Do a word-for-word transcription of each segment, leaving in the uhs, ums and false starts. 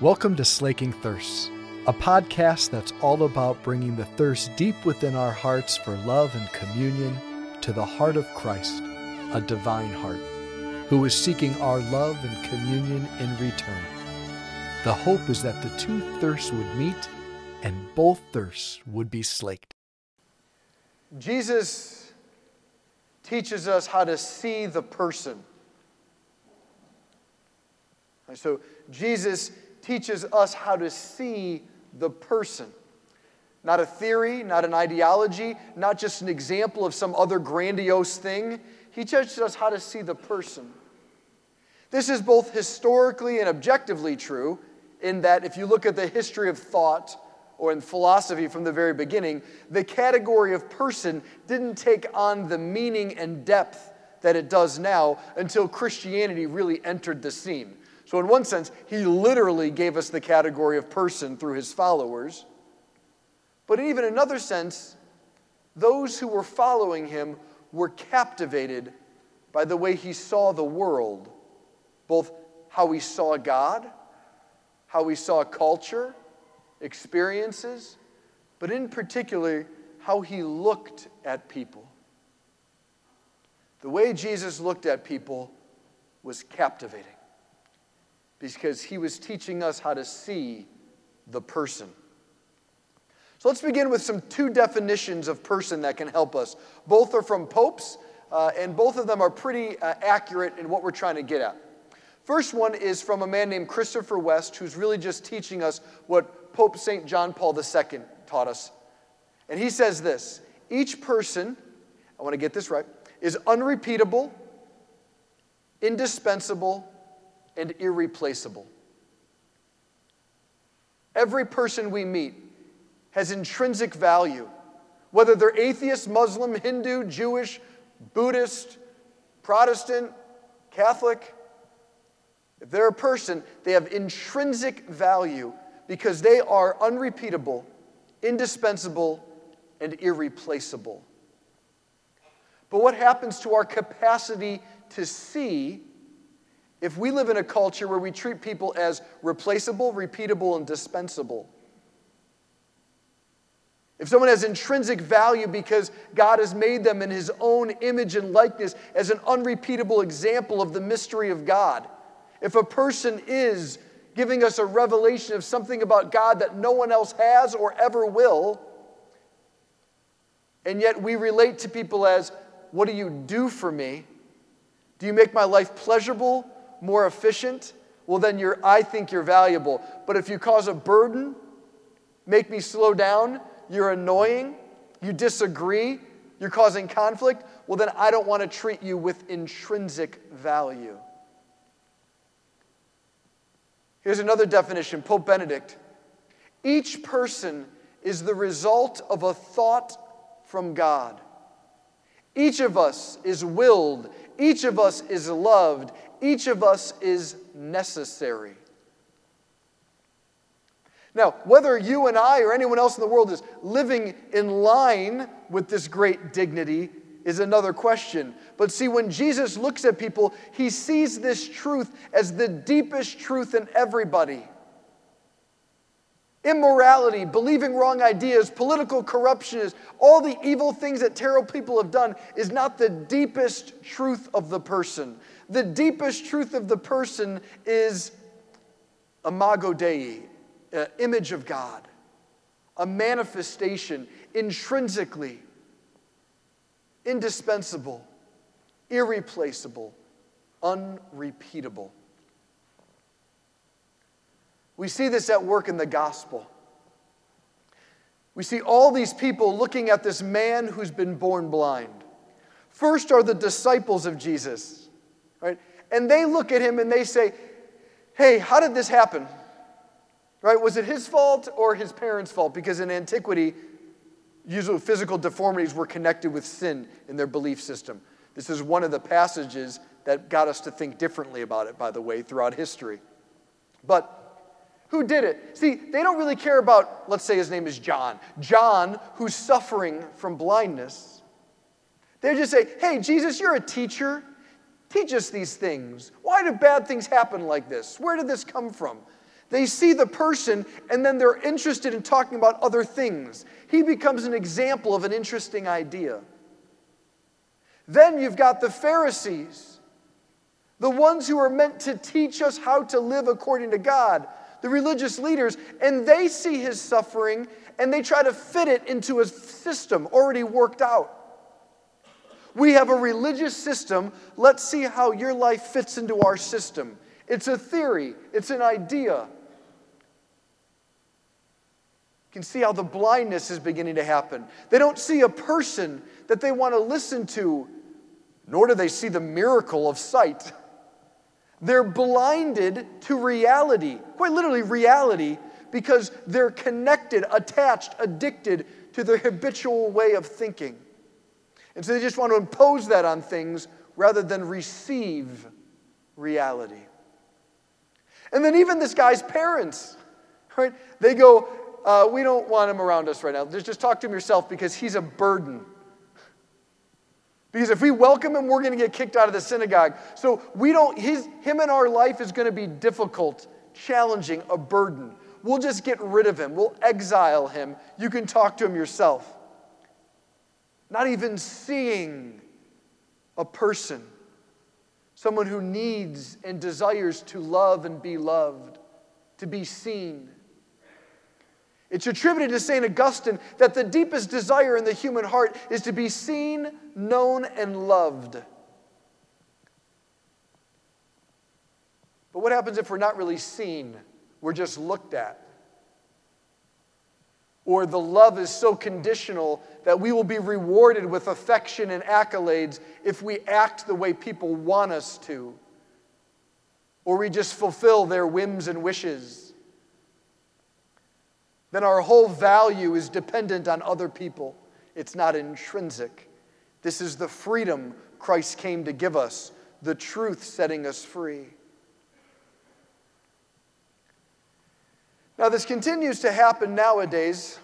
Welcome to Slaking Thirsts, a podcast that's all about bringing the thirst deep within our hearts for love and communion to the heart of Christ, a divine heart, who is seeking our love and communion in return. The hope is that the two thirsts would meet and both thirsts would be slaked. Jesus teaches us how to see the person. So Jesus teaches us how to see the person. Not a theory, not an ideology, not just an example of some other grandiose thing. He teaches us how to see the person. This is both historically and objectively true in that if you look at the history of thought or in philosophy from the very beginning, the category of person didn't take on the meaning and depth that it does now until Christianity really entered the scene. So in one sense, he literally gave us the category of person through his followers. But in even another sense, those who were following him were captivated by the way he saw the world, both how he saw God, how he saw culture, experiences, but in particular, how he looked at people. The way Jesus looked at people was captivating, because he was teaching us how to see the person. So let's begin with some two definitions of person that can help us. Both are from popes, uh, and both of them are pretty uh, accurate in what we're trying to get at. First one is from a man named Christopher West, who's really just teaching us what Pope Saint John Paul the Second taught us. And he says this: each person, I want to get this right, is unrepeatable, indispensable, and irreplaceable. Every person we meet has intrinsic value, whether they're atheist, Muslim, Hindu, Jewish, Buddhist, Protestant, Catholic. If they're a person, they have intrinsic value because they are unrepeatable, indispensable, and irreplaceable. But what happens to our capacity to see if we live in a culture where we treat people as replaceable, repeatable, and dispensable? If someone has intrinsic value because God has made them in his own image and likeness as an unrepeatable example of the mystery of God, if a person is giving us a revelation of something about God that no one else has or ever will, and yet we relate to people as, what do you do for me? Do you make my life pleasurable? More efficient? Well, then you're, I think you're valuable. But if you cause a burden, make me slow down, you're annoying, you disagree, you're causing conflict, well, then I don't want to treat you with intrinsic value. Here's another definition, Pope Benedict. Each person is the result of a thought from God. Each of us is willed, each of us is loved, each of us is necessary. Now, whether you and I or anyone else in the world is living in line with this great dignity is another question. But see, when Jesus looks at people, he sees this truth as the deepest truth in everybody. Immorality, believing wrong ideas, political corruption, all the evil things that terrible people have done is not the deepest truth of the person. The deepest truth of the person is imago Dei, uh, image of God, a manifestation, intrinsically, indispensable, irreplaceable, unrepeatable. We see this at work in the gospel. We see all these people looking at this man who's been born blind. First are the disciples of Jesus, right? And they look at him and they say, hey, how did this happen? Right? Was it his fault or his parents' fault? Because in antiquity, usually physical deformities were connected with sin in their belief system. This is one of the passages that got us to think differently about it, by the way, throughout history. But who did it? See, they don't really care about, let's say his name is John. John, who's suffering from blindness. They just say, hey, Jesus, you're a teacher. Teach us these things. Why do bad things happen like this? Where did this come from? They see the person, and then they're interested in talking about other things. He becomes an example of an interesting idea. Then you've got the Pharisees, the ones who are meant to teach us how to live according to God, the religious leaders, and they see his suffering, and they try to fit it into a system already worked out. We have a religious system. Let's see how your life fits into our system. It's a theory. It's an idea. You can see how the blindness is beginning to happen. They don't see a person that they want to listen to, nor do they see the miracle of sight. They're blinded to reality, quite literally reality, because they're connected, attached, addicted to their habitual way of thinking. And so they just want to impose that on things rather than receive reality. And then even this guy's parents, right? They go, Uh, we don't want him around us right now. Just, just talk to him yourself because he's a burden. Because if we welcome him, we're going to get kicked out of the synagogue. So we don't. His, him in our life is going to be difficult, challenging, a burden. We'll just get rid of him. We'll exile him. You can talk to him yourself. Not even seeing a person, someone who needs and desires to love and be loved, to be seen. It's attributed to Saint Augustine that the deepest desire in the human heart is to be seen, known, and loved. But what happens if we're not really seen? We're just looked at. Or the love is so conditional that we will be rewarded with affection and accolades if we act the way people want us to. Or we just fulfill their whims and wishes. Then our whole value is dependent on other people. It's not intrinsic. This is the freedom Christ came to give us, the truth setting us free. Now, this continues to happen nowadays.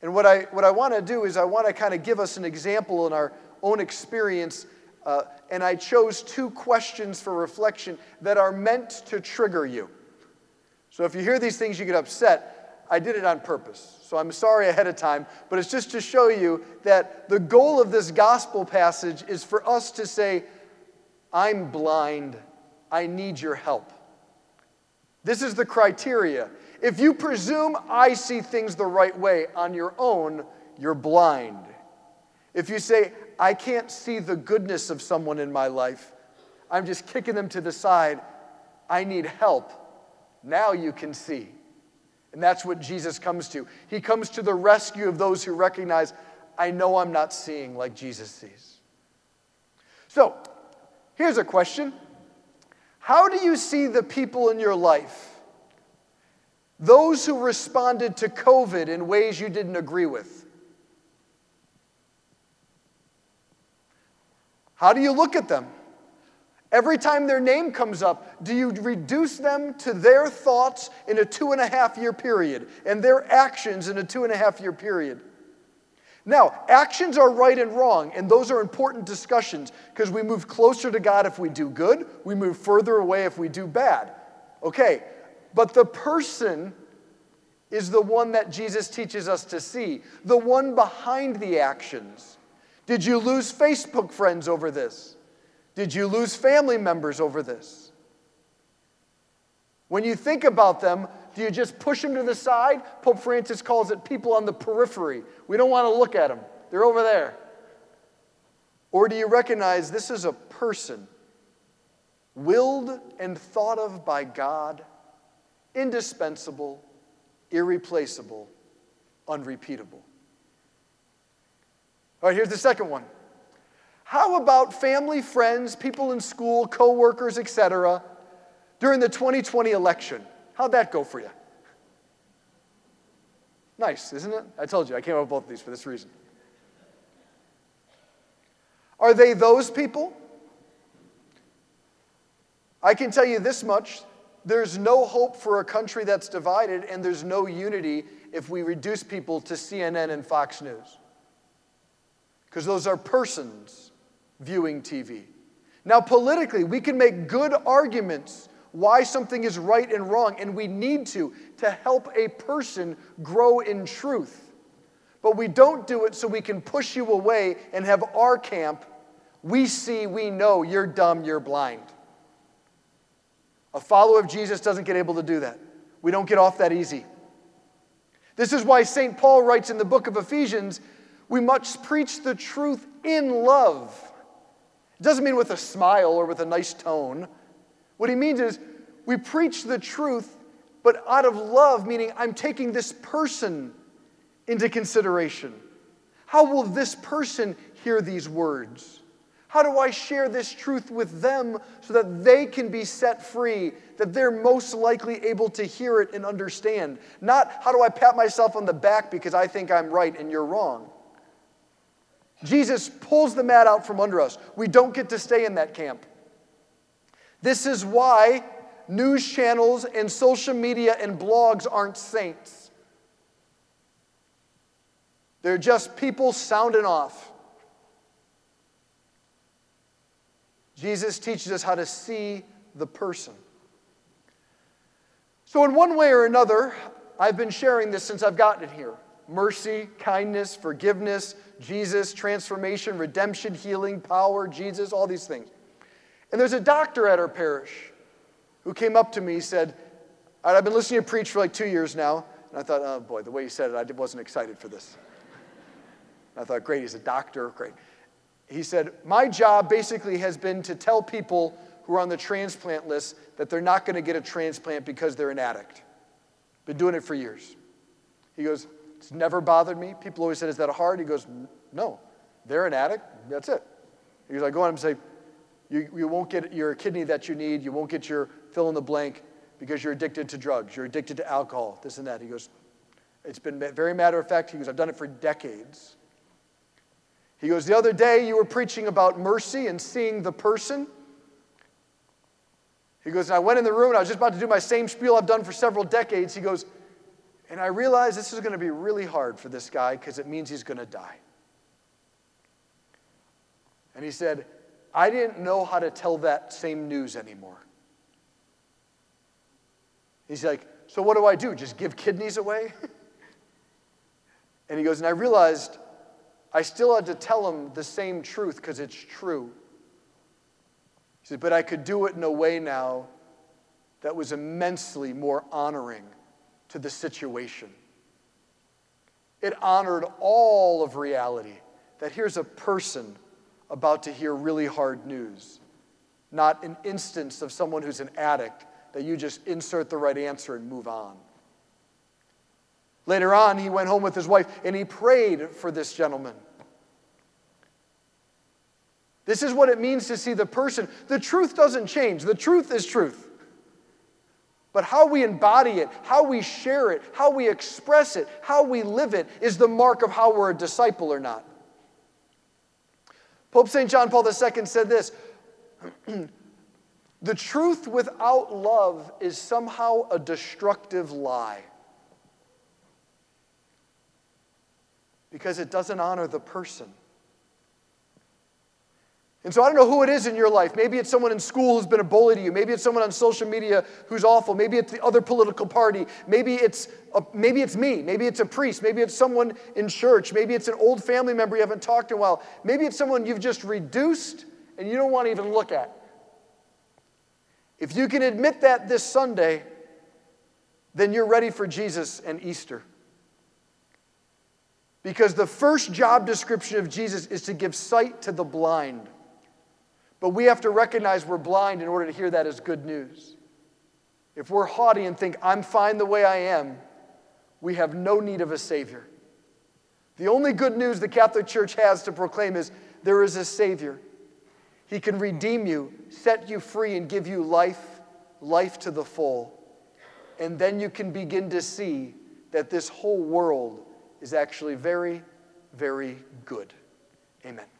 And what I, what I want to do is I want to kind of give us an example in our own experience. Uh, and I chose two questions for reflection that are meant to trigger you. So if you hear these things, you get upset. I did it on purpose, so I'm sorry ahead of time, but it's just to show you that the goal of this gospel passage is for us to say, I'm blind, I need your help. This is the criteria. If you presume I see things the right way on your own, you're blind. If you say, I can't see the goodness of someone in my life, I'm just kicking them to the side, I need help. Now you can see. And that's what Jesus comes to. He comes to the rescue of those who recognize, I know I'm not seeing like Jesus sees. So, here's a question. How do you see the people in your life? Those who responded to COVID in ways you didn't agree with. How do you look at them? Every time their name comes up, do you reduce them to their thoughts in a two-and-a-half-year period and their actions in a two-and-a-half-year period? Now, actions are right and wrong, and those are important discussions because we move closer to God if we do good, we move further away if we do bad. Okay, but the person is the one that Jesus teaches us to see, the one behind the actions. Did you lose Facebook friends over this? Did you lose family members over this? When you think about them, do you just push them to the side? Pope Francis calls it people on the periphery. We don't want to look at them. They're over there. Or do you recognize this is a person willed and thought of by God, indispensable, irreplaceable, unrepeatable? All right, here's the second one. How about family, friends, people in school, co-workers, et cetera, during the twenty twenty election? How'd that go for you? Nice, isn't it? I told you, I came up with both of these for this reason. Are they those people? I can tell you this much. There's no hope for a country that's divided, and there's no unity if we reduce people to C N N and Fox News. Because those are persons viewing T V. Now, politically, we can make good arguments why something is right and wrong, and we need to, to help a person grow in truth. But we don't do it so we can push you away and have our camp. We see, we know, you're dumb, you're blind. A follower of Jesus doesn't get able to do that. We don't get off that easy. This is why Saint Paul writes in the book of Ephesians, we must preach the truth in love. It doesn't mean with a smile or with a nice tone. What he means is we preach the truth, but out of love, meaning I'm taking this person into consideration. How will this person hear these words? How do I share this truth with them so that they can be set free, that they're most likely able to hear it and understand? Not how do I pat myself on the back because I think I'm right and you're wrong. Jesus pulls the mat out from under us. We don't get to stay in that camp. This is why news channels and social media and blogs aren't saints. They're just people sounding off. Jesus teaches us how to see the person. So in one way or another, I've been sharing this since I've gotten it here. Mercy, kindness, forgiveness, Jesus, transformation, redemption, healing, power, Jesus, all these things. And there's a doctor at our parish who came up to me and said, all right, I've been listening to you preach for like two years now. And I thought, oh boy, the way you said it, I wasn't excited for this. And I thought, great, he's a doctor, great. He said, my job basically has been to tell people who are on the transplant list that they're not going to get a transplant because they're an addict. Been doing it for years. He goes, it's never bothered me. People always said, is that hard? He goes, no, they're an addict, that's it. He goes, I go on and say, you, you won't get your kidney that you need, you won't get your fill in the blank because you're addicted to drugs, you're addicted to alcohol, this and that. He goes, it's been very matter of fact. He goes, I've done it for decades. He goes, the other day you were preaching about mercy and seeing the person. He goes, and I went in the room and I was just about to do my same spiel I've done for several decades. He goes, and I realized this is going to be really hard for this guy because it means he's going to die. And he said, I didn't know how to tell that same news anymore. He's like, so what do I do? Just give kidneys away? And he goes, and I realized I still had to tell him the same truth because it's true. He said, but I could do it in a way now that was immensely more honoring to the situation. It honored all of reality, that here's a person about to hear really hard news, not an instance of someone who's an addict that you just insert the right answer and move on. Later on, he went home with his wife and he prayed for this gentleman. This is what it means to see the person. The truth doesn't change. The truth is truth. But how we embody it, how we share it, how we express it, how we live it is the mark of how we're a disciple or not. Pope Saint John Paul the Second said this, the truth without love is somehow a destructive lie. Because it doesn't honor the person. And so I don't know who it is in your life. Maybe it's someone in school who's been a bully to you. Maybe it's someone on social media who's awful. Maybe it's the other political party. Maybe it's a, maybe it's me. Maybe it's a priest. Maybe it's someone in church. Maybe it's an old family member you haven't talked to in a while. Maybe it's someone you've just reduced and you don't want to even look at. If you can admit that this Sunday, then you're ready for Jesus and Easter. Because the first job description of Jesus is to give sight to the blind. But we have to recognize we're blind in order to hear that as good news. If we're haughty and think, I'm fine the way I am, we have no need of a Savior. The only good news the Catholic Church has to proclaim is there is a Savior. He can redeem you, set you free, and give you life, life to the full. And then you can begin to see that this whole world is actually very, very good. Amen.